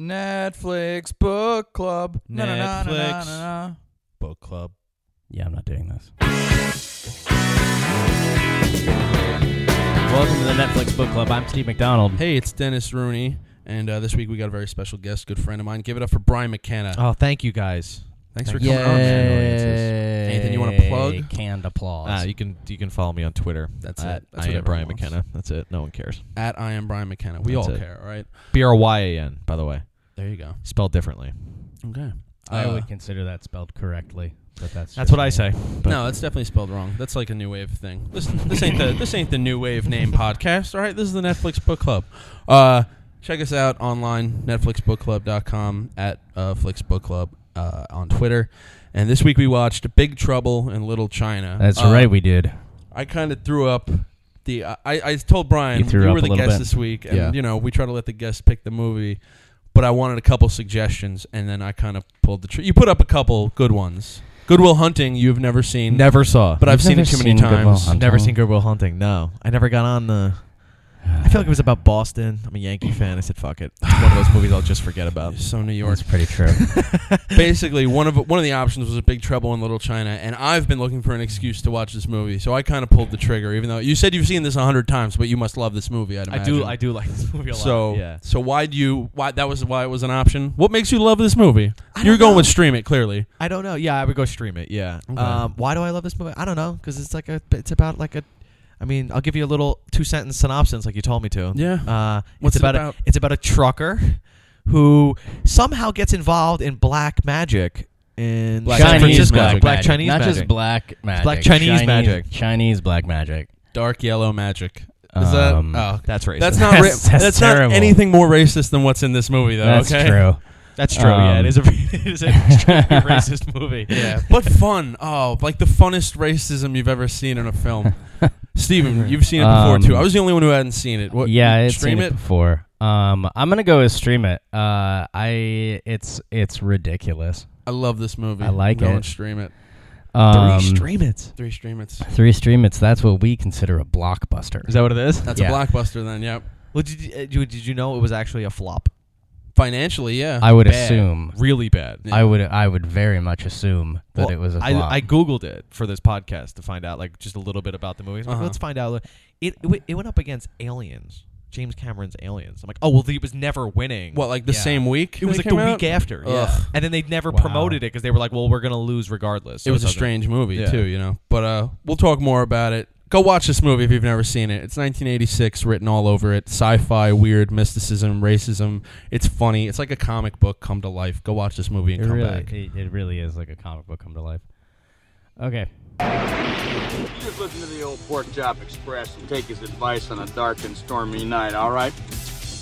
Netflix Book Club. Netflix Book Club. Yeah, I'm not doing this. Welcome to the Netflix Book Club. I'm Steve McDonald. Hey, it's Dennis Rooney. And this week we got a very special guest, good friend of mine. Give it up for Brian McKenna. Oh, thank you, guys. Thanks for coming on. Anything you want to plug? Canned applause. You can follow me on Twitter. That's it. That's I am Brian McKenna. That's it. No one cares. At I am Brian McKenna. We all care, all right? BRYAN, by the way. There you go. Spelled differently. Okay. I would consider that spelled correctly. But that's what I say. No, that's definitely spelled wrong. That's like a new wave thing. Listen, this ain't the new wave name podcast, all right? This is the Netflix Book Club. Check us out online, netflixbookclub.com, at flixbookclub on Twitter. And this week we watched Big Trouble in Little China. That's right, we did. I kind of threw up the... I told Brian, you were the guest this week, and you know, we try to let the guests pick the movie, but I wanted a couple suggestions, and then I kind of pulled the... You put up a couple good ones. Good Will Hunting, you've never seen. Never saw. But I've seen it too many times. I've never seen Good Will Hunting, no. I never got on the... I feel like it was about Boston. I'm a Yankee fan. I said, fuck it. It's one of those movies I'll just forget about. So New York. That's pretty true. Basically, one of the options was A Big Trouble in Little China, and I've been looking for an excuse to watch this movie, so I kind of pulled the trigger, even though you said you've seen this 100 times, but you must love this movie, I'd imagine. I do like this movie a lot. So why it was an option? What makes you love this movie? You're going with stream it, clearly. I don't know. Yeah, I would go stream it, yeah. Okay. Why do I love this movie? I don't know, because I'll give you a little 2-sentence synopsis like you told me to. Yeah. It's about a trucker who somehow gets involved in black magic in San Francisco. Black Chinese magic. Not just black magic. Black Chinese magic. Chinese black magic. Dark yellow magic. Is that? Oh, that's racist. That's not anything more racist than what's in this movie, though. That's true. That's true, yeah. It is a racist movie. Yeah, but fun. Oh, like the funnest racism you've ever seen in a film. Steven, you've seen it before, too. I was the only one who hadn't seen it. What, yeah, I've seen it before. I'm going to go with stream it. It's ridiculous. I love this movie. I like it. Stream it. Three stream its. That's what we consider a blockbuster. Is that what it is? That's a blockbuster then, yep. Well, did you know it was actually a flop? Financially, yeah. I would assume. Really bad. Yeah. I would very much assume that it was a flop. I Googled it for this podcast to find out like just a little bit about the movie. Let's find out. It went up against Aliens, James Cameron's Aliens. I'm like, oh, well, it was never winning. What, like the same week? It was like the week after. Yeah. And then they never promoted it because they were like, well, we're going to lose regardless. So it was a strange movie, too, you know. But we'll talk more about it. Go watch this movie if you've never seen it. It's 1986, written all over it. Sci-fi, weird, mysticism, racism. It's funny. It's like a comic book come to life. Go watch this movie and come back. It really is like a comic book come to life. Okay. You just listen to the old Pork Chop Express and take his advice on a dark and stormy night, all right?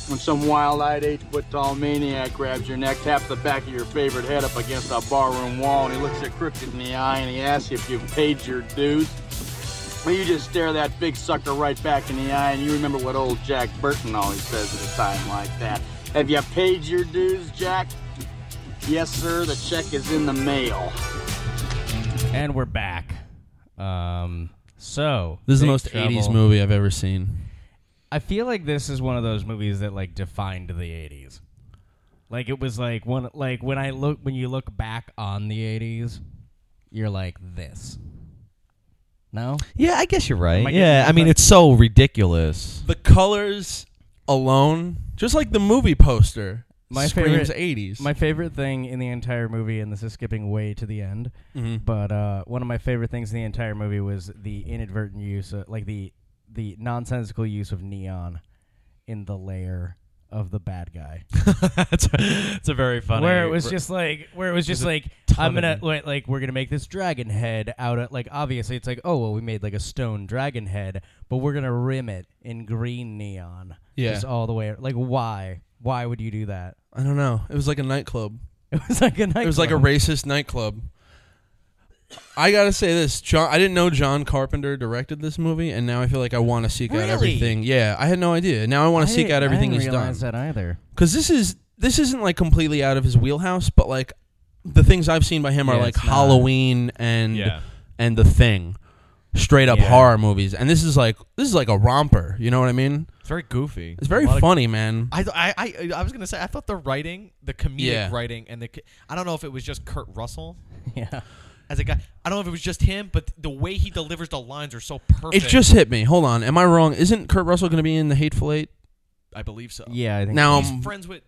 When some wild-eyed 8-foot-tall maniac grabs your neck, taps the back of your favorite head up against a barroom wall, and he looks you crooked in the eye and he asks you if you've paid your dues. Well, you just stare that big sucker right back in the eye, and you remember what old Jack Burton always says at a time like that. Have you paid your dues, Jack? Yes, sir. The check is in the mail. And we're back. This is the most 80s movie I've ever seen. I feel like this is one of those movies that like defined the 80s. Like it was like one like when you look back on the 80s, you're like this. No? Yeah, I guess you're right. It's so ridiculous. The colors alone, just like the movie poster, screams 80s. My favorite thing in the entire movie, and this is skipping way to the end, but one of my favorite things in the entire movie was the inadvertent use, the nonsensical use of neon in the lair of the bad guy. It's a very funny. Where it was just like I'm gonna like we're gonna make this dragon head out of like obviously it's like oh well we made like a stone dragon head but we're gonna rim it in green neon. Yeah, just all the way. Like why would you do that? I don't know. It was like a nightclub. It was like a racist nightclub. I gotta say this, I didn't know John Carpenter directed this movie, and now I feel like I want to seek out everything. Yeah, I had no idea. Now I want to seek out everything he's done. I didn't realize that either. Because this isn't like completely out of his wheelhouse, but like the things I've seen by him are like Halloween and The Thing. straight up horror movies, and this is like a romper. You know what I mean? It's very goofy. It's very funny, man. I was gonna say, I thought the writing, the comedic writing, and I don't know if it was just Kurt Russell. Yeah. As a guy, I don't know if it was just him, but the way he delivers the lines are so perfect. It just hit me. Hold on, am I wrong? Isn't Kurt Russell gonna be in The Hateful Eight? I believe so. Yeah, I think now he's friends with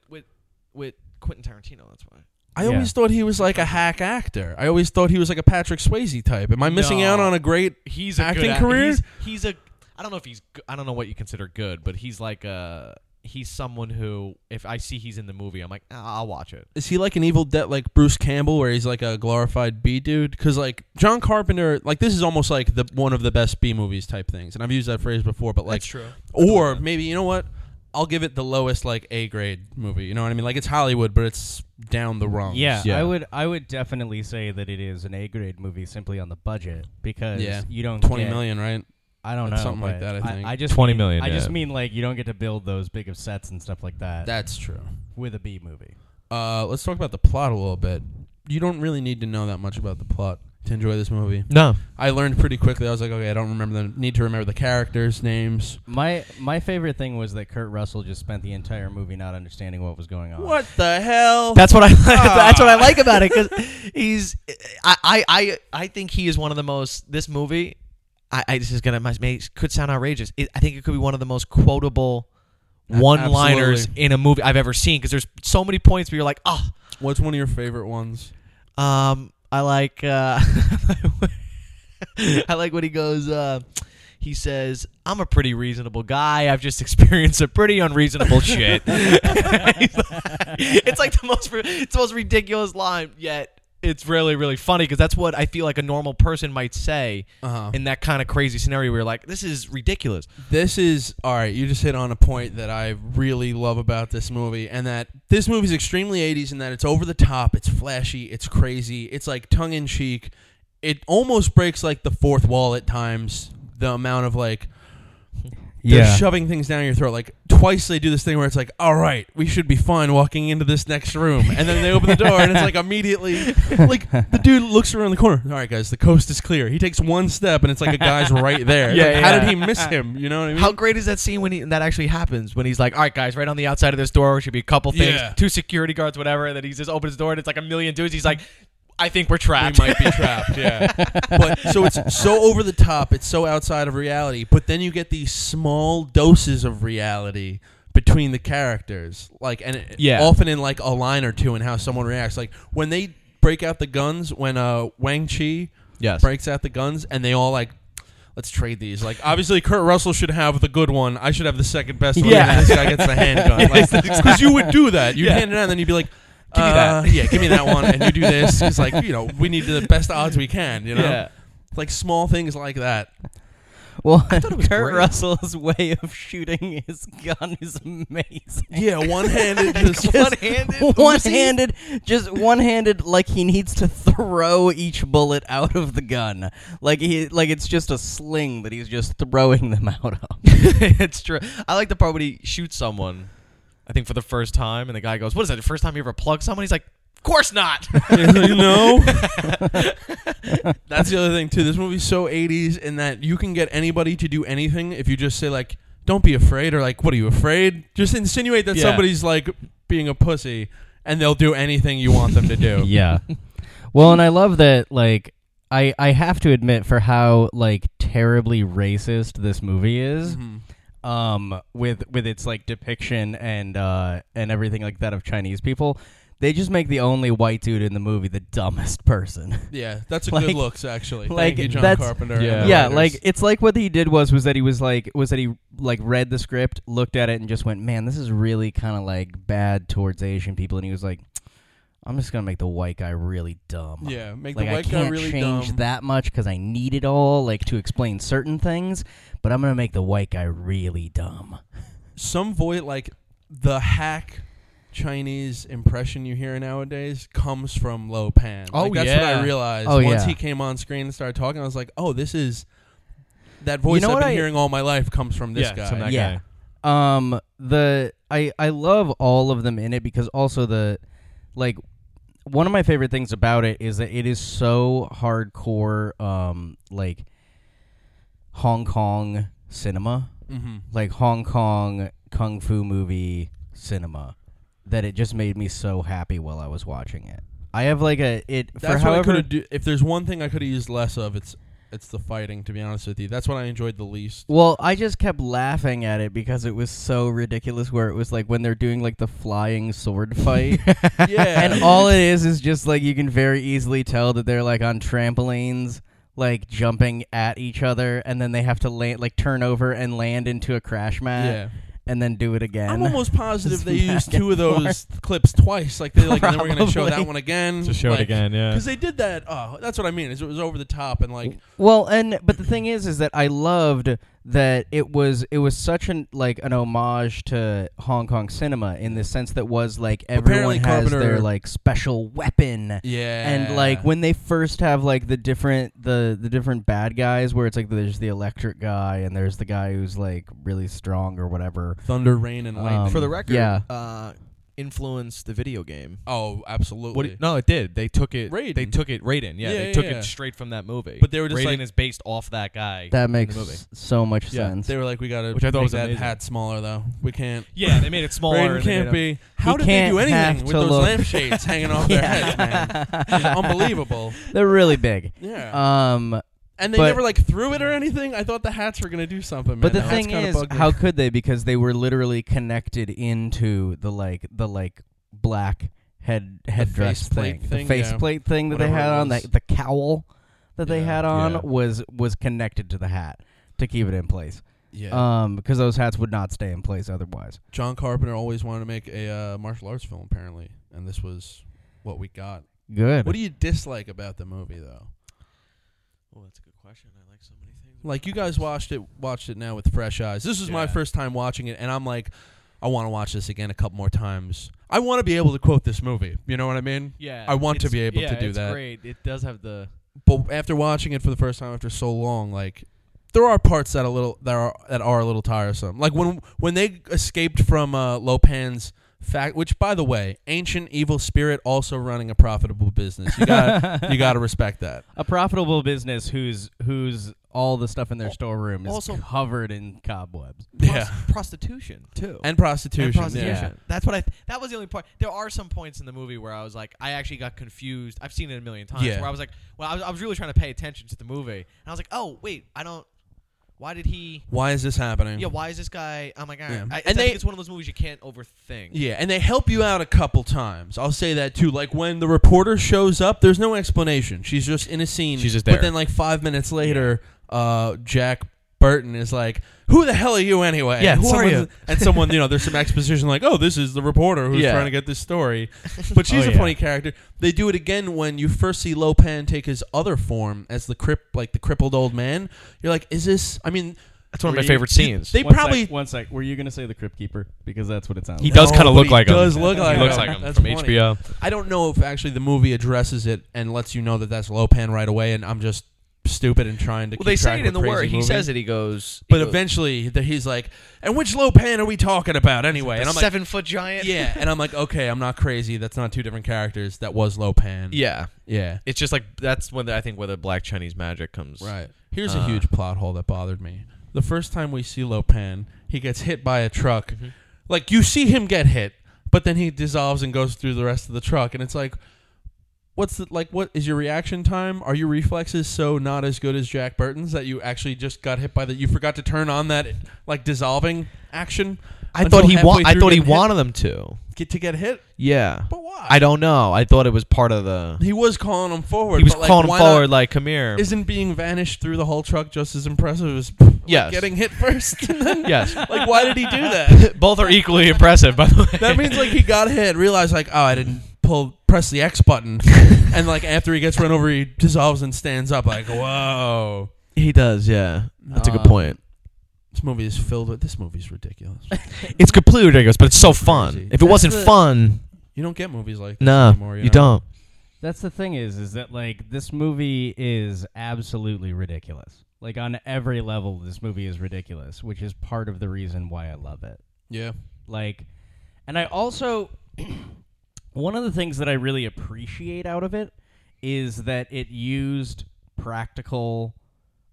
Quentin Tarantino. That's why. I always thought he was like a hack actor. I always thought he was like a Patrick Swayze type. Am I missing out on a great acting career? He's I don't know if he's. I don't know what you consider good, but he's like a. He's someone who, if I see he's in the movie, I'm like, I'll watch it. Is he like an Evil Dead, like Bruce Campbell, where he's like a glorified B dude? Because like John Carpenter, like this is almost like one of the best B movies type things, and I've used that phrase before. But like, that's true. Or maybe, you know what? I'll give it the lowest like A grade movie. You know what I mean? Like it's Hollywood, but it's down the rungs. Yeah, yeah. I would definitely say that it is an A grade movie simply on the budget because you don't 20 million, right? I don't know. Something like that, I think. I just 20 million. I just mean like you don't get to build those big of sets and stuff like that. That's true. With a B movie. Let's talk about the plot a little bit. You don't really need to know that much about the plot to enjoy this movie. No. I learned pretty quickly. I was like, okay, I don't need to remember the characters' names. My favorite thing was that Kurt Russell just spent the entire movie not understanding what was going on. What the hell? That's what I like about it, cuz he's I think he is one of the most this movie this is gonna could sound outrageous. I think it could be one of the most quotable one-liners in a movie I've ever seen because there's so many points where you're like, oh. What's one of your favorite ones? I like I like when he goes. He says, "I'm a pretty reasonable guy. I've just experienced a pretty unreasonable shit." It's like the most ridiculous line, yet it's really, really funny because that's what I feel like a normal person might say in that kind of crazy scenario where you're like, this is ridiculous. This is, all right, you just hit on a point that I really love about this movie, and that this movie is extremely 80s in that it's over the top, it's flashy, it's crazy, it's like tongue-in-cheek. It almost breaks like the fourth wall at times, the amount of like... They're shoving things down your throat. Like, twice they do this thing where it's like, all right, we should be fine walking into this next room. And then they open the door, and it's like immediately, like, the dude looks around the corner. All right, guys, the coast is clear. He takes one step, and it's like a guy's right there. How did he miss him? You know what I mean? How great is that scene when that actually happens, when he's like, all right, guys, right on the outside of this door should be a couple things, 2 security guards, whatever, and then he just opens the door, and it's like a million dudes. He's like... I think we're trapped. We might be trapped, yeah. But so it's so over the top, it's so outside of reality, but then you get these small doses of reality between the characters, like, and often in like a line or two and how someone reacts. Like when they break out the guns, when Wang Chi breaks out the guns, and they all like, let's trade these. Like, obviously, Kurt Russell should have the good one. I should have the second best one. Yeah. And this guy gets the handgun. Because you would do that. You'd hand it out, and then you'd be like, give me that. Yeah, give me that one, and you do this. It's like, you know, we need the best odds we can, you know? Yeah. Like, small things like that. Well, I thought it was Kurt Russell's way of shooting his gun is amazing. Yeah, one-handed. One-handed, like he needs to throw each bullet out of the gun. Like it's just a sling that he's just throwing them out of. It's true. I like the part when he shoots someone. I think for the first time, and the guy goes, "What is that? The first time you ever plugged someone?" He's like, "Of course not." You know, that's the other thing too. This movie's so 80s in that you can get anybody to do anything if you just say like, "Don't be afraid," or like, "What are you afraid?" Just insinuate that somebody's like being a pussy, and they'll do anything you want them to do. Yeah. Well, and I love that. Like, I have to admit, for how like terribly racist this movie is. Mm-hmm. With its like depiction and everything like that of Chinese people, they just make the only white dude in the movie the dumbest person. Yeah, that's a like, good looks actually. Like, thank you, John Carpenter. Yeah, like it's like what he did was that he read the script, looked at it, and just went, man, this is really kind of like bad towards Asian people, and he was like, I'm just gonna make the white guy really dumb. Yeah, make the white guy really dumb. I can't change that much because I need it all, like to explain certain things. But I'm gonna make the white guy really dumb. Some void, like the hack Chinese impression you hear nowadays, comes from Lo Pan. Oh, like, that's what I realized once he came on screen and started talking. I was like, oh, this is that voice I've been hearing all my life comes from this guy. From that guy. I love all of them in it because also the like. One of my favorite things about it is that it is so hardcore, like Hong Kong cinema, like Hong Kong kung fu movie cinema, that it just made me so happy while I was watching it. I have like a it. That's for what I could have. If there's one thing I could have used less of, it's the fighting. To be honest with you, that's what I enjoyed the least. Well, I just kept laughing at it because it was so ridiculous. Where it was like when they're doing like the flying sword fight, yeah, and all it is just like you can very easily tell that they're like on trampolines, like jumping at each other, and then they have to land, like turn over and land into a crash mat. Yeah. And then do it again. I'm almost positive they used two of those clips twice. Like, and then we're going to show that one again. To show it again, yeah. Because they did that. Oh, that's what I mean. Is it was over the top and like. Well, but the thing is that I loved that it was such an homage to Hong Kong cinema in the sense that was like everyone has their like special weapon. Yeah. And like when they first have like the different bad guys where it's like there's the electric guy and there's the guy who's like really strong or whatever. Thunder, rain, and lightning. For the record, yeah. Influenced the video game. Oh, absolutely. No, it did. They took it. Raiden. Raiden. Yeah, they took it straight from that movie. But they were just Raiden is based off that guy. That makes so much sense. They were like, we gotta. Which I thought was that hat smaller though. We can't. Yeah, they made it smaller. Raiden can't be. How did they do anything with those lampshades hanging off their heads, man? It's unbelievable. They're really big. Yeah. And they never, like, threw it or anything? I thought the hats were going to do something, man. But the thing is, how could they? Because they were literally connected into the black headdress thing. The faceplate thing that they had on, the cowl that they had on was connected to the hat to keep it in place. Yeah. Because those hats would not stay in place otherwise. John Carpenter always wanted to make a martial arts film, apparently, and this was what we got. Good. What do you dislike about the movie, though? Well, that's a good question. I like so many things. Like, you guys watched it now with fresh eyes. This was my first time watching it, and I'm like, I want to watch this again a couple more times. I want to be able to quote this movie. You know what I mean? Yeah. I want to be able to do that. Yeah, it's great. It does have the... But after watching it for the first time after so long, like, there are parts that are a little tiresome. Like, when they escaped from Lo Pan's... which, by the way, ancient evil spirit also running a profitable business. You got to respect that. A profitable business who's all the stuff in their storeroom is also covered in cobwebs. Yeah, prostitution too. And prostitution. Yeah. That's what that was the only part. There are some points in the movie where I was like, I actually got confused. I've seen it a million times. Yeah. Where I was like, well, I was really trying to pay attention to the movie, and I was like, oh wait, I don't. Why is this happening? Yeah, why is this guy... I'm like, all right. Yeah. It's one of those movies you can't overthink. Yeah, and they help you out a couple times. I'll say that, too. Like, when the reporter shows up, there's no explanation. She's just in a scene. She's just there. But then, like, 5 minutes later, Jack Burton is like, who the hell are you anyway? Yeah, who are you? And someone, you know, there's some exposition like, oh, this is the reporter who's trying to get this story. But she's a funny character. They do it again when you first see Lo Pan take his other form as the crippled old man. You're like, is this... I mean... That's one of my favorite scenes. They probably... One sec. Were you going to say the Crypt Keeper? Because that's what it sounds like. He does kind of look like him. He does look like him. He looks like him from HBO. I don't know if actually the movie addresses it and lets you know that that's Lo Pan right away, and I'm just... stupid and trying to keep track of a crazy movie. Well, they say it in the word. He says it. He goes... But eventually, he's like, and which Lo Pan are we talking about anyway? And I'm like... 7-foot giant? Yeah. And I'm like, okay, I'm not crazy. That's not two different characters. That was Lo Pan. Yeah. Yeah. It's just like, that's when I think where the black Chinese magic comes. Right. Here's a huge plot hole that bothered me. The first time we see Lo Pan, he gets hit by a truck. Mm-hmm. Like, you see him get hit, but then he dissolves and goes through the rest of the truck. And it's like... what is your reaction time? Are your reflexes so not as good as Jack Burton's that you actually just got hit by that? You forgot to turn on that like dissolving action. I thought he wanted them to get hit. Yeah, but why? I don't know. I thought it was part of the. He was calling him forward. He was calling him forward, like, come here. Isn't being vanished through the whole truck just as impressive as getting hit first? Yes. Like, why did he do that? Both are equally impressive, by the way. That means like he got hit, realized like, oh, I didn't. Press the X button, and like after he gets run over, he dissolves and stands up. Like, whoa, he does. Yeah, that's a good point. This movie's ridiculous. It's completely ridiculous, but it's so fun. Crazy. If it wasn't fun, you don't get movies like this anymore. You don't. That's the thing is that like this movie is absolutely ridiculous. Like on every level, this movie is ridiculous, which is part of the reason why I love it. Yeah. Like, and I also. One of the things that I really appreciate out of it is that it used practical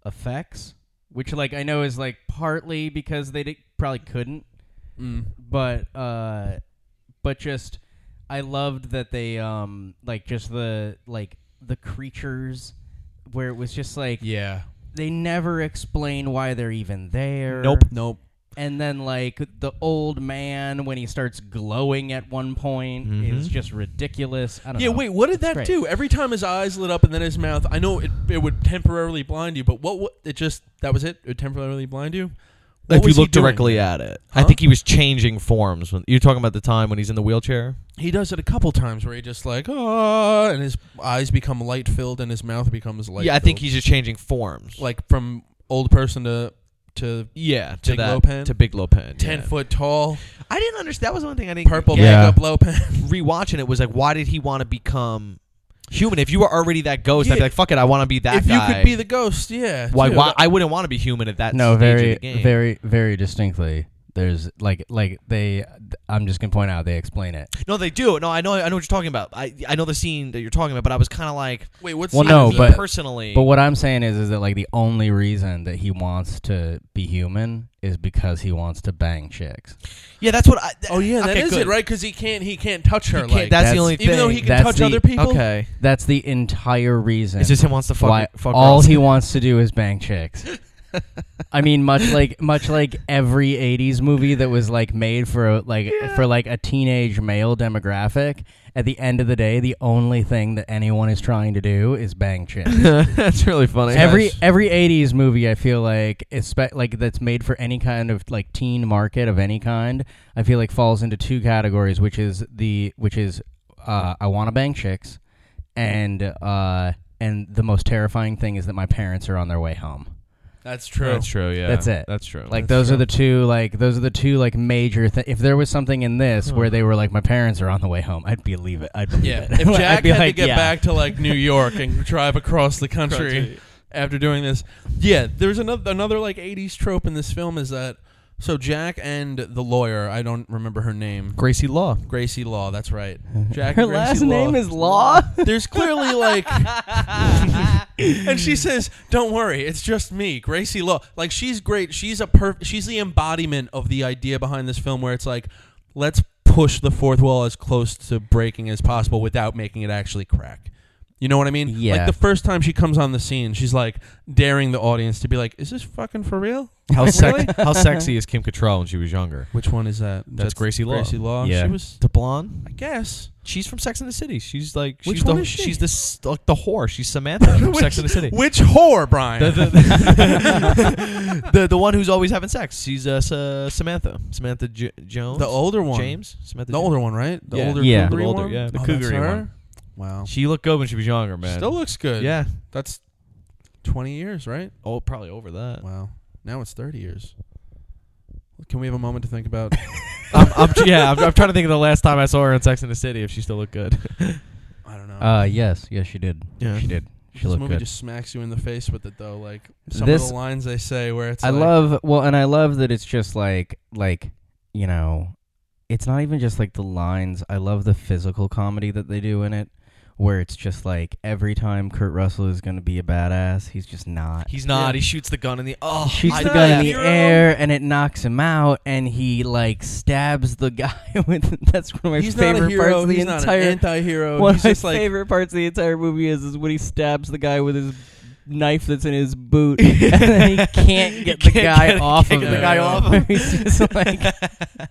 effects, which like I know is like partly because they probably couldn't, but just I loved that they like just the creatures where it was just like yeah they never explain why they're even there. Nope. And then, like, the old man, when he starts glowing at one point, is just ridiculous. I don't know. Yeah, wait, what did that do? Every time his eyes lit up and then his mouth, I know it would temporarily blind you, but that was it? It would temporarily blind you? What if you look directly at it. Huh? I think he was changing forms. You're talking about the time when he's in the wheelchair? He does it a couple times where he just like, oh, and his eyes become light-filled and his mouth becomes light-filled. Yeah, I think he's just changing forms. Like, from old person to Big Lo Pan, 10 foot tall. I didn't understand. That was one thing I didn't. Purple makeup Lo Pan. Rewatching it was like, why did he want to become human? If you were already that ghost, I'd be like, fuck it, I want to be that guy. If you could be the ghost, why? I wouldn't want to be human at that. No, very, of the game. Very, very distinctly. There's like they. I'm just gonna point out they explain it. No, they do. No, I know what you're talking about. I know the scene that you're talking about, but I was kind of like, wait, what's? Well, no, but personally, but what I'm saying is that like the only reason that he wants to be human is because he wants to bang chicks. Yeah, that's what. It right because he can't touch her. That's the only thing. Even though he can touch other people. Okay, that's the entire reason. It's just he wants to fuck all he wants to do is bang chicks. I mean, much like every '80s movie that was like made for a teenage male demographic. At the end of the day, the only thing that anyone is trying to do is bang chicks. That's really funny. Every '80s movie, I feel like, that's made for any kind of like teen market of any kind, I feel like falls into two categories, which is I want to bang chicks, and the most terrifying thing is that my parents are on their way home. That's true. Yeah. That's it. That's true. Like those are the two major things. If there was something in this where they were like, my parents are on the way home, I'd believe it. I'd believe it. If Jack had to get back to like New York and drive across the country after doing this, there's another like '80s trope in this film is that so Jack and the lawyer, I don't remember her name, Gracie Law. That's right. Jack. Her last name is Law. There's clearly like. And she says, "Don't worry, it's just me, Gracie Law." Like she's great. She's the embodiment of the idea behind this film, where it's like, let's push the fourth wall as close to breaking as possible without making it actually crack. You know what I mean? Yeah. Like the first time she comes on the scene, she's like daring the audience to be like, "Is this fucking for real?" How sexy is Kim Cattrall when she was younger? Which one is that? That's Gracie Law. Gracie Law. Yeah. She was the blonde, I guess. She's from Sex and the City. She's like she's the she? She's this like the whore. She's Samantha from Sex and the City. Which whore, Brian? The one who's always having sex. She's Samantha. Samantha Jones. The older one. James. Samantha. The older one, right? The older. Yeah. The older. Yeah. The cougar one. Wow. She looked good when she was younger, man. Still looks good. Yeah. That's 20 years, right? Oh, probably over that. Wow. Now it's 30 years. Can we have a moment to think about? I'm trying to think of the last time I saw her in Sex and the City, if she still looked good. I don't know. Yes, she did. Yeah. She did. She looked good. This movie just smacks you in the face with it, though. Like, some of the lines they say where it's I love that it's just like, you know, it's not even just like the lines. I love the physical comedy that they do in it. Where it's just like every time Kurt Russell is going to be a badass, he's just not. He's not. Yeah. He shoots the gun in the air, and it knocks him out, and he like stabs the guy with. That's one of my favorite parts of the entire. He's not an anti-hero. One of my favorite parts of the entire movie is when he stabs the guy with his knife that's in his boot, and then he can't get the guy off of it. He's just like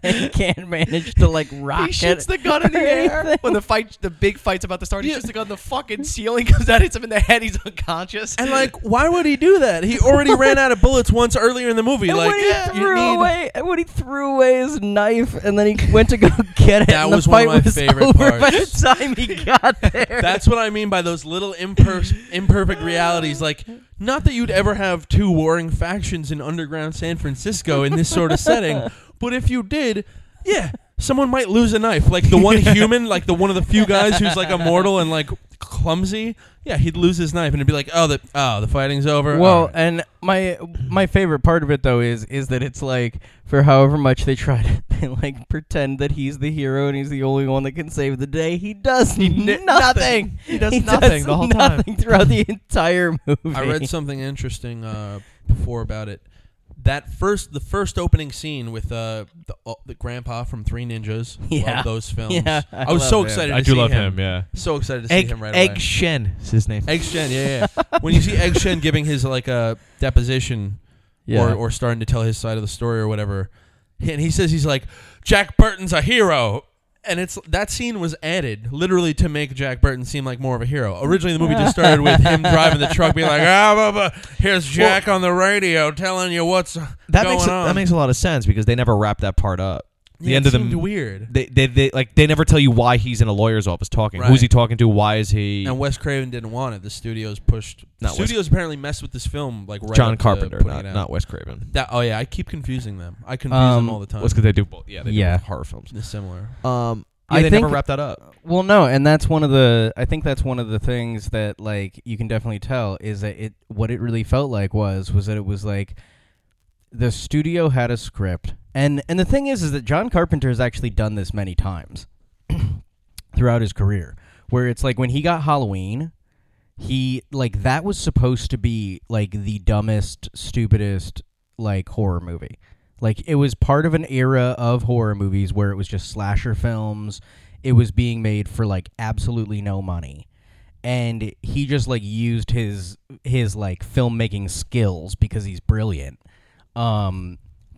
he can't manage to like rock. He shoots the gun in the air when the big fight's about to start. He shoots the gun, the fucking ceiling comes out, hits him in the head. He's unconscious. And like, why would he do that? He already ran out of bullets once earlier in the movie. And like, when he threw away his knife, and then he went to go get it. That was one of my favorite parts. By the time he got there, that's what I mean by those little imperfect realities. Like, not that you'd ever have two warring factions in underground San Francisco in this sort of setting, but if you did, someone might lose a knife. Like the one human, like the one of the few guys who's like immortal and like clumsy, he'd lose his knife and it'd be like, the fighting's over. Well, right. And my favorite part of it though is that it's like for however much they try to like pretend that he's the hero and he's the only one that can save the day, he does nothing. He does nothing the whole time. Nothing throughout the entire movie. I read something interesting before about it. That the first opening scene with the grandpa from Three Ninjas. Yeah. Love those films. Yeah, I was so excited to see him. I do love him, yeah. So excited to see him right away. Egg Shen is his name. Egg Shen, yeah. When you see Egg Shen giving his deposition or starting to tell his side of the story or whatever, and he says he's like, Jack Burton's a hero. And it's that scene was added literally to make Jack Burton seem like more of a hero. Originally, the movie just started with him driving the truck, being like, here's Jack on the radio telling you what's going on. That makes a lot of sense because they never wrap that part up. The end of them seemed weird. They never tell you why he's in a lawyer's office talking. Right. Who's he talking to? Why is he? And Wes Craven didn't want it. The studios pushed. Apparently messed with this film like right John Carpenter, not Wes Craven. I keep confusing them. I confuse them all the time. That's because they do both. Yeah, they do horror films. They're similar. They never wrap that up. Well, no, and that's one of the things that like you can definitely tell is that what it really felt like was that it was like the studio had a script. And the thing is that John Carpenter has actually done this many times throughout his career, where it's like when he got Halloween, he like that was supposed to be like the dumbest, stupidest like horror movie. Like it was part of an era of horror movies where it was just slasher films. It was being made for like absolutely no money. And he just like used his like filmmaking skills because he's brilliant.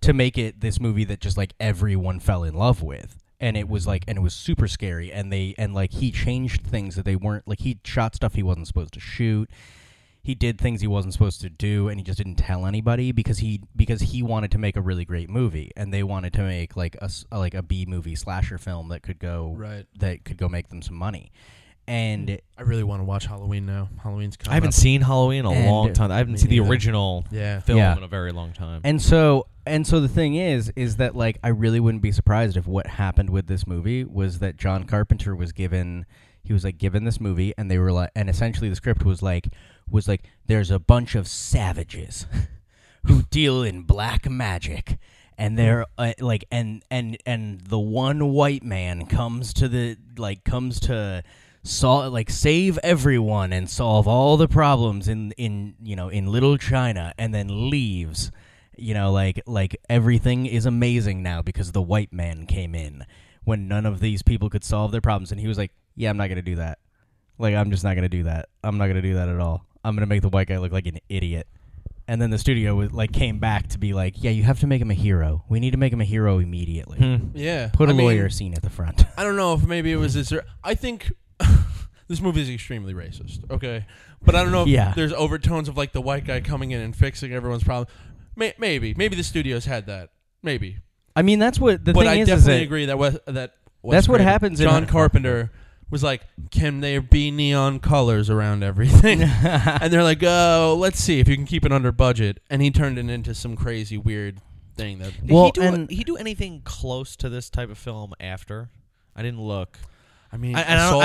To make it this movie that just like everyone fell in love with, and it was super scary, and he changed things that they weren't, like he shot stuff he wasn't supposed to shoot, he did things he wasn't supposed to do, and he just didn't tell anybody because he wanted to make a really great movie, and they wanted to make like a B movie slasher film that could go make them some money. And I really want to watch Halloween now. Halloween's coming. I haven't seen Halloween a long time. I haven't seen the original film in a very long time. And so the thing is that like I really wouldn't be surprised if what happened with this movie was that John Carpenter was given this movie, and they were like, and essentially the script was like there's a bunch of savages who deal in black magic. And they're and the one white man comes to save everyone and solve all the problems in Little China, and then leaves, like everything is amazing now because the white man came in when none of these people could solve their problems, and he was like, yeah, I'm not gonna do that. Like I'm just not gonna do that. I'm not gonna do that at all. I'm gonna make the white guy look like an idiot. And then the studio came back to be like, yeah, you have to make him a hero. We need to make him a hero immediately. Yeah. Put a lawyer scene at the front. I don't know if maybe it was this. I think this movie is extremely racist, okay? But I don't know if there's overtones of like the white guy coming in and fixing everyone's problem. Maybe. Maybe the studios had that. Maybe. I mean, that's what the thing is. But I definitely agree that's what happens. John Carpenter was like, can there be neon colors around everything? And they're like, oh, let's see if you can keep it under budget. And he turned it into some crazy, weird thing. Did he do anything close to this type of film after? I didn't look. I mean, I know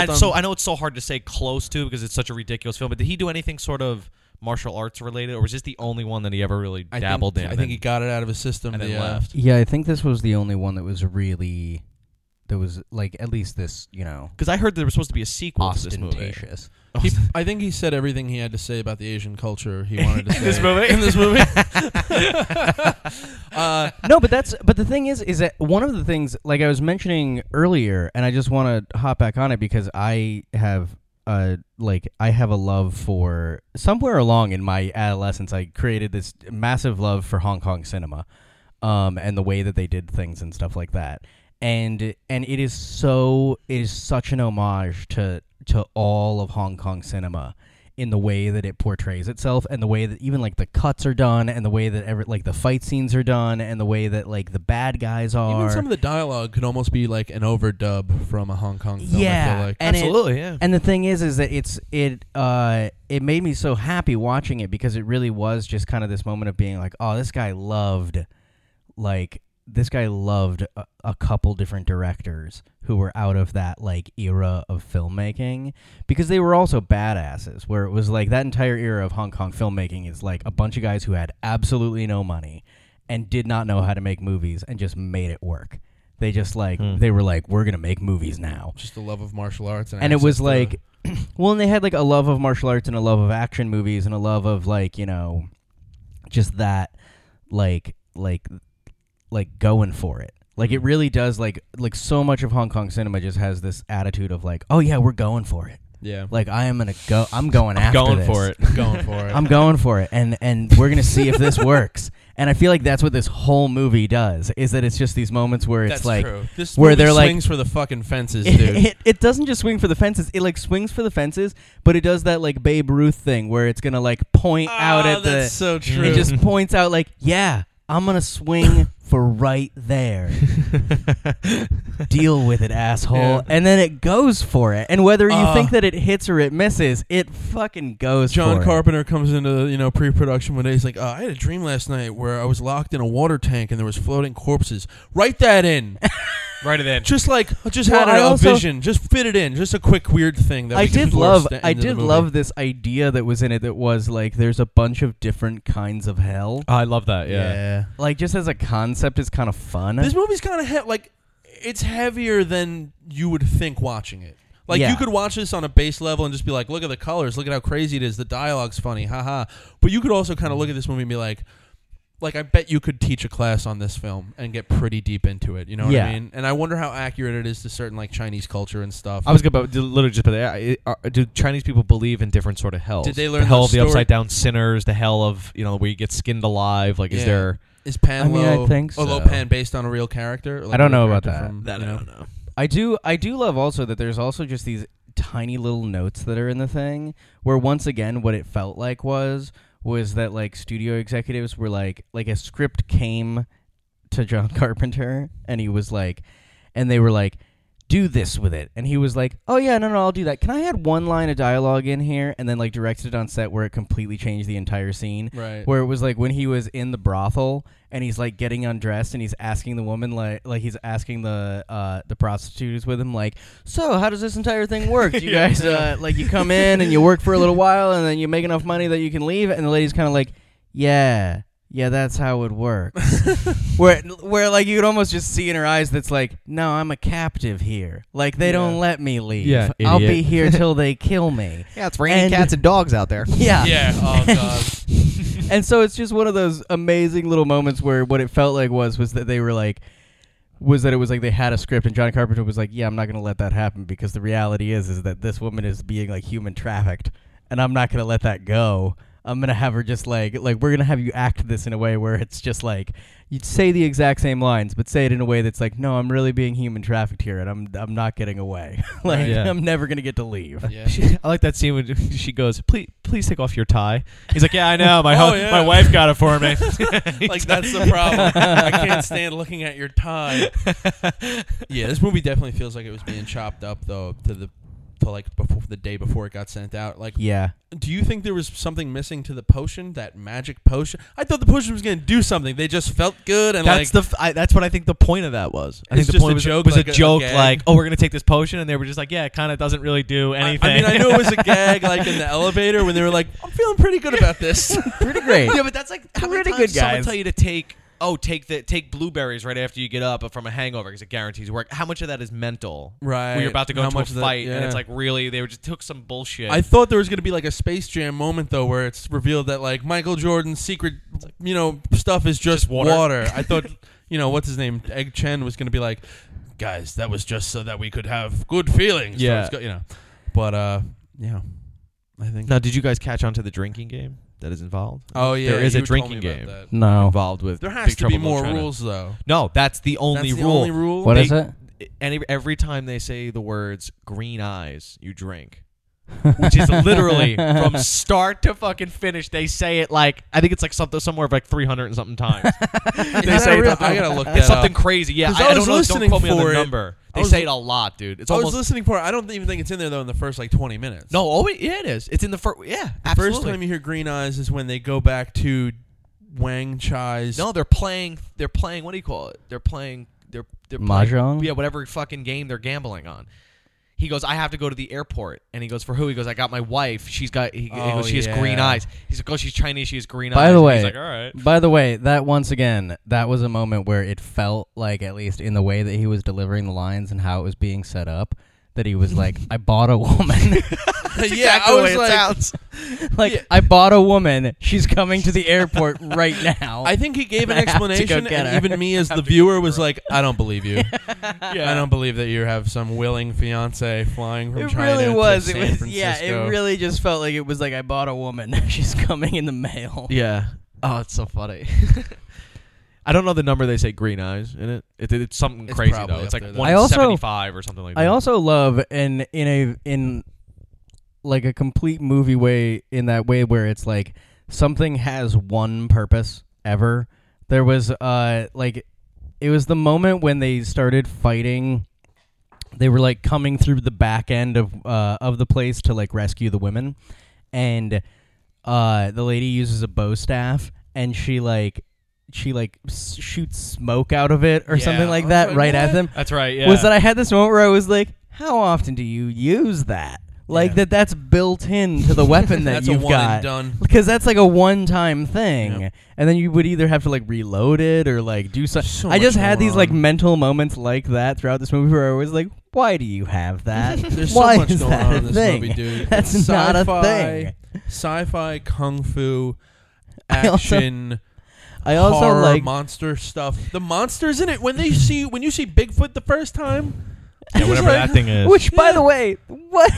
it's so hard to say close to because it's such a ridiculous film, but did he do anything sort of martial arts related, or was this the only one that he ever really dabbled in? I think he got it out of his system and then left. Yeah, I think this was the only one that was really... There was, like, at least this, Because I heard there was supposed to be a sequel to this movie. I think he said everything he had to say about the Asian culture he wanted to say. In this movie? No, but the thing is that one of the things, like I was mentioning earlier, and I just want to hop back on it because I have... I have a love for... Somewhere along in my adolescence, I created this massive love for Hong Kong cinema and the way that they did things and stuff like that. And it is such an homage to all of Hong Kong cinema in the way that it portrays itself, and the way that even like the cuts are done, and the way that the fight scenes are done, and the way that like the bad guys are. Even some of the dialogue could almost be like an overdub from a Hong Kong film. Yeah, I feel like. Absolutely. Yeah. And the thing is that it made me so happy watching it because it really was just kind of this moment of being like, oh, this guy loved a couple different directors who were out of that, like, era of filmmaking because they were also badasses, where it was, like, that entire era of Hong Kong filmmaking is, like, a bunch of guys who had absolutely no money and did not know how to make movies and just made it work. They just, like, they were like, we're going to make movies now. Just a love of martial arts. And it was, like, well, and they had, like, a love of martial arts and a love of action movies and a love of, like, just that like going for it. Like it really does like so much of Hong Kong cinema just has this attitude of like, oh yeah, we're going for it. Yeah. Like I am gonna go I'm going for it. And we're gonna see if this works. And I feel like that's what this whole movie does, is that it's just these moments where it's this where they're swings for the fucking fences, dude. It doesn't just swing for the fences. It swings for the fences, but it does that Babe Ruth thing where it's gonna point out at that's so true. It just points out yeah, I'm gonna swing for right there. Deal with it, asshole. Yeah. And then it goes for it. And whether you think that it hits or it misses, it fucking goes for it. John Carpenter comes into pre-production one day. He's like, I had a dream last night where I was locked in a water tank and there was floating corpses. Write that in. Write it in. I had a vision. Just fit it in. Just a quick weird thing that I did love this idea that was in it that was there's a bunch of different kinds of hell. Oh, I love that. Yeah. Just as a concept is kind of fun. This movie's kind of it's heavier than you would think watching it. You could watch this on a base level and just be like, look at the colors, look at how crazy it is, the dialogue's funny, haha. But you could also kind of look at this movie and be like, I bet you could teach a class on this film and get pretty deep into it. You know what I mean? And I wonder how accurate it is to certain Chinese culture and stuff. I was going to literally just put that. Do Chinese people believe in different sort of hells? Did they learn the hell of the upside down sinners? The hell of where you get skinned alive? Is there? Is Pan I think so. Lo Pan based on a real character? I don't know about that. I don't know. I do love also that there's also just these tiny little notes that are in the thing where once again what it felt like was that studio executives were like a script came to John Carpenter and he was and they were do this with it, and he was oh yeah, no, I'll do that, can I add one line of dialogue in here, and then directed it on set where it completely changed the entire scene, right? Where it was when he was in the brothel and he's getting undressed and he's asking the woman he's asking the prostitutes with him so how does this entire thing work? Do you guys you come in and you work for a little while and then you make enough money that you can leave, and the lady's kind of yeah, that's how it works. Where you could almost just see in her eyes that's no, I'm a captive here. They don't let me leave. Yeah, I'll be here till they kill me. Yeah, it's raining cats and dogs out there. Yeah. Yeah, oh god. And so it's just one of those amazing little moments where what it felt like was that they were they had a script and John Carpenter was yeah, I'm not going to let that happen because the reality is that this woman is being human trafficked and I'm not going to let that go. I'm going to have her just we're going to have you act this in a way where it's just you'd say the exact same lines, but say it in a way that's no, I'm really being human trafficked here and I'm not getting away. I'm never going to get to leave. Yeah. I like that scene when she goes, please take off your tie. He's yeah, I know. My my wife got it for me. That's the problem. I can't stand looking at your tie. Yeah, this movie definitely feels like it was being chopped up though the day before it got sent out. Do you think there was something missing to the potion, that magic potion? I thought the potion was going to do something. They just felt good, and that's what I think the point of that was. I think the point was a joke, oh, we're going to take this potion, and they were just it kind of doesn't really do anything. I mean, I knew it was a gag, in the elevator when they were I'm feeling pretty good about this, pretty great. Yeah, but that's how many times someone tell you to take. Oh, take blueberries right after you get up from a hangover because it guarantees work. How much of that is mental? Right. Where you're about to go into a fight and it's really they just took some bullshit. I thought there was going to be a Space Jam moment though where it's revealed that Michael Jordan's secret stuff is just water. I thought what's his name? Egg Shen was going to be guys, that was just so that we could have good feelings. Yeah. So But yeah. I think. Now, did you guys catch on to the drinking game that is involved? Oh yeah, there is a drinking game. No, involved with. There has to be more rules though. No, that's the only rule. That's the only rule. What is it? Every time they say the words "green eyes," you drink, which is literally from start to fucking finish. They say it I think it's something somewhere of 300 and something times. They say it. I gotta look that up. Something crazy. Yeah, I don't know. Don't quote me on the number. They say it a lot, dude. It's almost listening for it. I don't even think it's in there though in the first 20 minutes. No, yeah, it is. It's in the first. Yeah, absolutely. First time you hear "Green Eyes" is when they go back to Wang Chi's. No, they're playing. What do you call it? They're mahjong. Yeah, whatever fucking game they're gambling on. He goes, I have to go to the airport, and he goes, for who? He goes, I got my wife. She has green eyes. He's like, oh, she's Chinese. She has green eyes. He's like, all right. By the way, that once again, that was a moment where it felt at least in the way that he was delivering the lines and how it was being set up, that he was like, I bought a woman. Yeah, I was like, I bought a woman. She's coming to the airport right now. I think he gave an explanation, and even me as the viewer was like, I don't believe you. Yeah. I don't believe that you have some willing fiance flying from China to San Francisco. Yeah, it really just felt like it was like, I bought a woman. She's coming in the mail. Yeah. Oh, it's so funny. I don't know the number they say green eyes in it. It's something crazy, though. It's like 175 or something like that. I also love, and in like a complete movie way, in that way where it's like something has one purpose ever. There was like, it was the moment when they started fighting. They were like coming through the back end of the place to like rescue the women, and the lady uses a bow staff, and she shoots smoke out of it or something like that at them. That's right, yeah. Was that I had this moment where I was like, how often do you use that? Like, that's built into the weapon that you've got. That's a one and done. Because that's like a one-time thing. Yeah. And then you would either have to, like, reload it or, like, do something. So I just had these, like, mental moments like that throughout this movie where I was like, why do you have that? There's so much going on in this movie, dude. That's not a thing. Sci-fi, kung fu, action... I also horror, like monster stuff. The monsters in it, when you see Bigfoot the first time, whatever that thing is. Which, by the way, what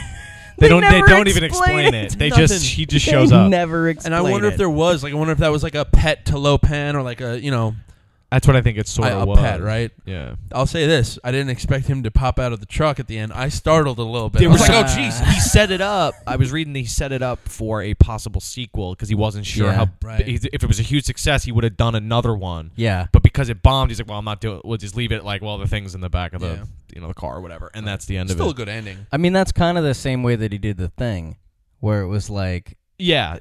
they don't even explain it. They nothing. Just he just shows up. Never explain. And I wonder if there was like, I wonder if that was like a pet to Lo Pan or like a That's what I think it's sort of was. A pet, right? Yeah. I'll say this: I didn't expect him to pop out of the truck at the end. I startled a little bit. It was like, "Oh, jeez, he set it up." I was reading that he set it up for a possible sequel because he wasn't sure how. Right. If it was a huge success, he would have done another one. Yeah. But because it bombed, he's like, "Well, I'm not doing it. We'll just leave it like, well, the thing's in the back of the the car or whatever," and that's the end of it. Still a good ending. I mean, that's kind of the same way that he did The Thing, where it was like, the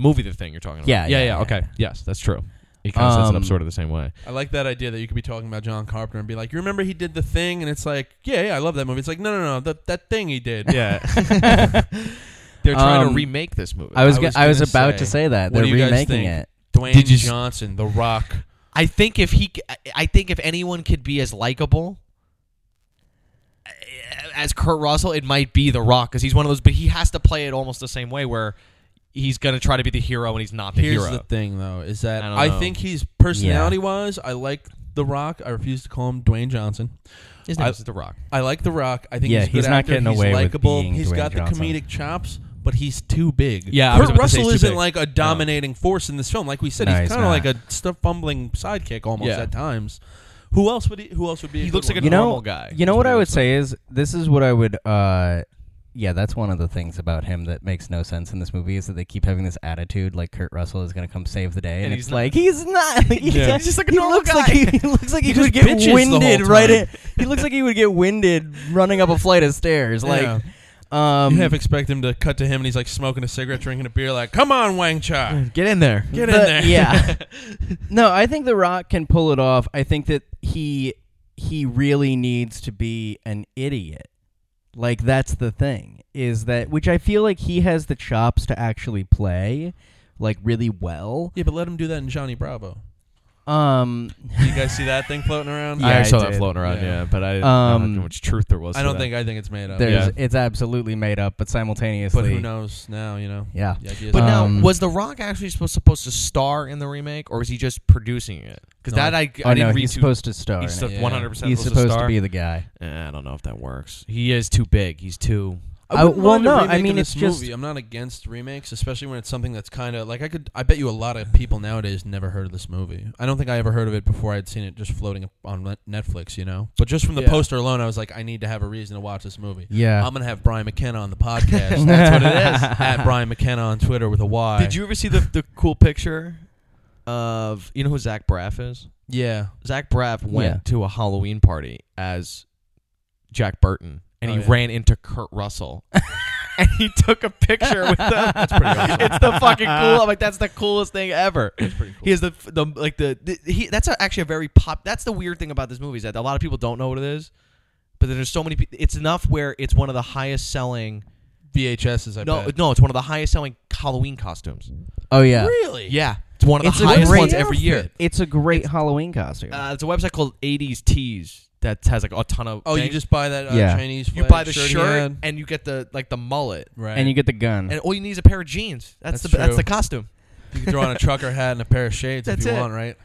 movie The Thing you're talking about. Yeah. Yes, that's true. He kind of sets it up sort of the same way. I like that idea that you could be talking about John Carpenter and be like, you remember he did The Thing? And it's like, yeah, I love that movie. It's like, no, that thing he did. Yeah. They're trying to remake this movie. I was about to say that. They're remaking it. Dwayne Johnson, The Rock. I think if anyone could be as likable as Kurt Russell, it might be The Rock, because he's one of those, but he has to play it almost the same way where he's going to try to be the hero, and he's not the hero. Here's the thing, though, is that I think he's personality-wise, I like The Rock. I refuse to call him Dwayne Johnson. His name is The Rock. I like The Rock. I think he's a good actor. He's likable. He's got the comedic chops, but he's too big. Yeah, Kurt Russell isn't like a dominating force in this film. Like we said, he's kind of like a stuff-fumbling sidekick almost at times. Who else would be? He looks like a normal guy. You know what I would say is, this is what I would... Yeah, that's one of the things about him that makes no sense in this movie, is that they keep having this attitude like Kurt Russell is going to come save the day, and it's like, he's not. He's just like a normal guy. He looks like he would get winded right in. He looks like he would get winded running up a flight of stairs. You half expect him to cut to him, and he's like smoking a cigarette, drinking a beer, like, come on, Wang Chi. Get in there. Yeah. No, I think The Rock can pull it off. I think that he really needs to be an idiot. Like, that's the thing, is that, which I feel like he has the chops to actually play, like, really well. Yeah, but let him do that in Johnny Bravo. Did you guys see that thing floating around? Yeah, I saw that floating around, but I don't know how much truth there was. I think it's made up. It's absolutely made up, but simultaneously. But who knows now, Yeah. But now, was The Rock actually supposed to star in the remake, or was he just producing it? Because he's supposed to star. He's 100% he's supposed to be the guy. I don't know if that works. He is too big. He's too... I'm not against remakes, especially when it's something that's kind of like I bet you a lot of people nowadays never heard of this movie. I don't think I ever heard of it before I'd seen it just floating on Netflix, But just from the poster alone, I was like, I need to have a reason to watch this movie. Yeah. I'm going to have Brian McKenna on the podcast. That's what it is. At Brian McKenna on Twitter with a Y. Did you ever see the cool picture of, who Zach Braff is? Yeah. Zach Braff went to a Halloween party as Jack Burton. And he ran into Kurt Russell. And he took a picture with them. That's pretty awesome. It's the fucking cool. I'm like, that's the coolest thing ever. That's pretty cool. He has that's the weird thing about this movie, is that a lot of people don't know what it is. But there's so many people. It's enough where it's one of the highest selling VHSs, I bet. No, it's one of the highest selling Halloween costumes. Oh, yeah. Really? Yeah. one of the highest ones every year. It's a great Halloween costume. There's a website called 80s Tees that has like a ton of. Oh, things. You just buy that Chinese. You buy the shirt and you get the like the mullet, right? And you get the gun, and all you need is a pair of jeans. That's the costume. You can throw on a trucker hat and a pair of shades if you want, right?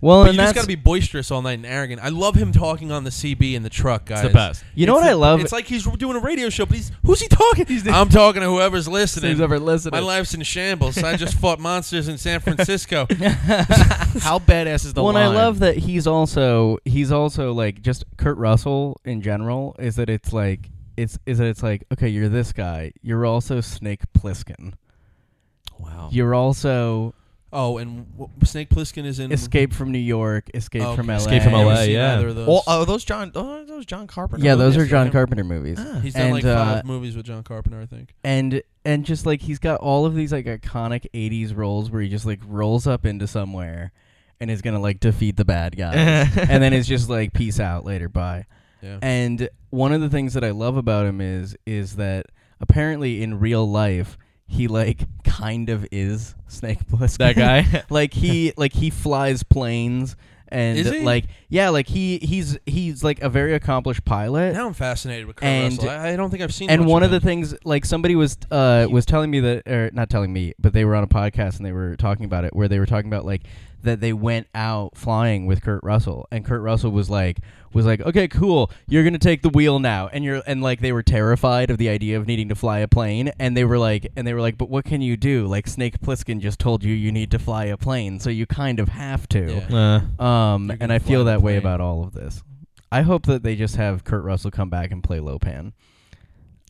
Well, but you just got to be boisterous all night and arrogant. I love him talking on the CB in the truck, guys. It's the best. You know what I love? It's like he's doing a radio show, but who's he talking these days? I'm talking to whoever's listening. My life's in shambles. I just fought monsters in San Francisco. How badass is the line? Well, I love that he's also like just Kurt Russell in general. It's like okay, you're this guy. You're also Snake Plissken. Wow. You're also. Oh, and Snake Plissken is in Escape from New York, Escape from L.A. Escape from L.A., yeah. Are those John Carpenter movies? Yeah, those are John Carpenter movies. Ah. He's done like 5 movies with John Carpenter, I think. And just like he's got all of these like iconic 80s roles where he just like rolls up into somewhere and is going to like defeat the bad guy. And then it's just like, peace out, later, bye. Yeah. And one of the things that I love about him is that apparently in real life, he like kind of is Snake Plissken. That guy, like he flies planes and is he? Like yeah, like he's like a very accomplished pilot. Now I'm fascinated with Kurt Russell. I don't think I've seen. And one of the things like somebody was telling me that, or not telling me, but they were on a podcast and they were talking about it, where they were talking about like that they went out flying with Kurt Russell, and Kurt Russell was like, okay, cool, you're gonna take the wheel now, and like they were terrified of the idea of needing to fly a plane, and they were like, but what can you do? Like Snake Plissken just told you need to fly a plane, so you kind of have to. Yeah. And I feel that way about all of this. I hope that they just have Kurt Russell come back and play Lo Pan.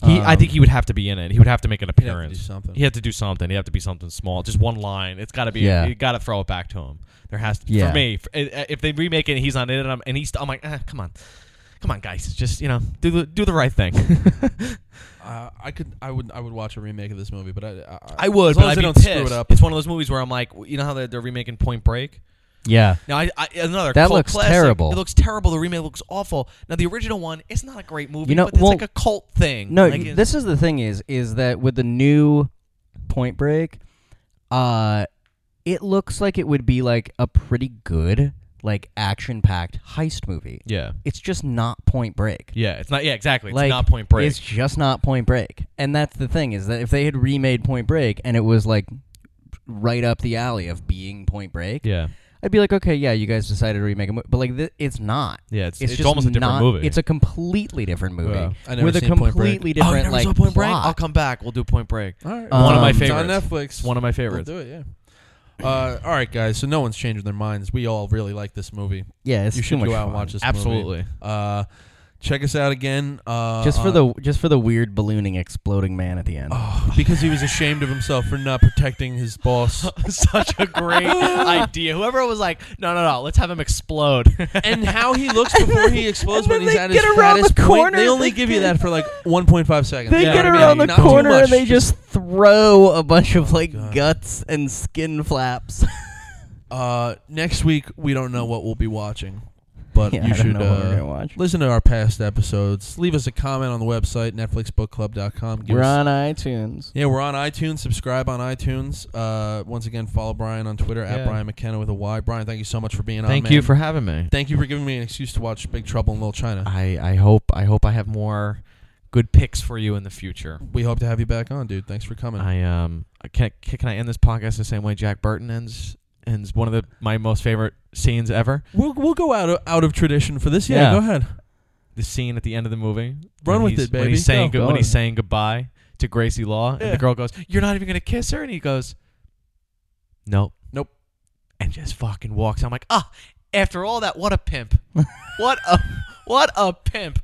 I think he would have to be in it. He would have to make an appearance. He'd have to do something. He'd have to be something small. Just one line. It's got to be. Yeah. You got to throw it back to him. There has to. Yeah. For me, if they remake it, and he's not in it. I'm like, come on, guys. Just do the right thing. I would watch a remake of this movie, but I would. As long as they don't screw it up. It's one of those movies where I'm like, you know how they're remaking Point Break. Yeah. Now, another that cult looks classic. Terrible. It looks terrible. The remake looks awful. Now, the original one, it's not a great movie, but it's like a cult thing. No, like this is the thing is that with the new Point Break, it looks like it would be like a pretty good like action-packed heist movie. Yeah. It's just not Point Break. Yeah, it's not. Yeah, exactly. It's like, not Point Break. It's just not Point Break. And that's the thing is that if they had remade Point Break and it was like right up the alley of being Point Break. Yeah. I'd be like, okay, yeah, you guys decided to remake a movie, but like, it's not. Yeah, it's just almost a different movie. It's a completely different movie with a completely different like plot. Point Break? I'll come back. We'll do Point Break. All right. One of my favorites. It's on Netflix. One of my favorites. We'll do it. Yeah. All right, guys. So no one's changing their minds. We all really like this movie. Yeah, it's too much fun. You should go out and watch this. Absolutely. Check us out again. Just for the weird ballooning exploding man at the end. Oh, because he was ashamed of himself for not protecting his boss. Such a great idea. Whoever was like, no, let's have him explode. And how he looks before he explodes when he's at his fattest point. They only give you that for like 1.5 seconds. They get around the corner and they just throw a bunch of like guts and skin flaps. Next week, we don't know what we'll be watching. But you should listen to our past episodes. Leave us a comment on the website, netflixbookclub.com. We're on iTunes. Yeah, we're on iTunes. Subscribe on iTunes. Once again, follow Brian on Twitter, @ Brian McKenna with a Y. Brian, thank you so much for being on, man. Thank you for having me. Thank you for giving me an excuse to watch Big Trouble in Little China. I hope I have more good picks for you in the future. We hope to have you back on, dude. Thanks for coming. Can I end this podcast the same way Jack Burton ends? And it's one of my most favorite scenes ever. We'll go out of tradition for this. Yeah, go ahead. The scene at the end of the movie. Run with it, baby. When he's saying goodbye to Gracie Law, and the girl goes, "You're not even gonna kiss her," and he goes, "Nope," and just fucking walks. I'm like, ah, after all that, what a pimp! What a pimp!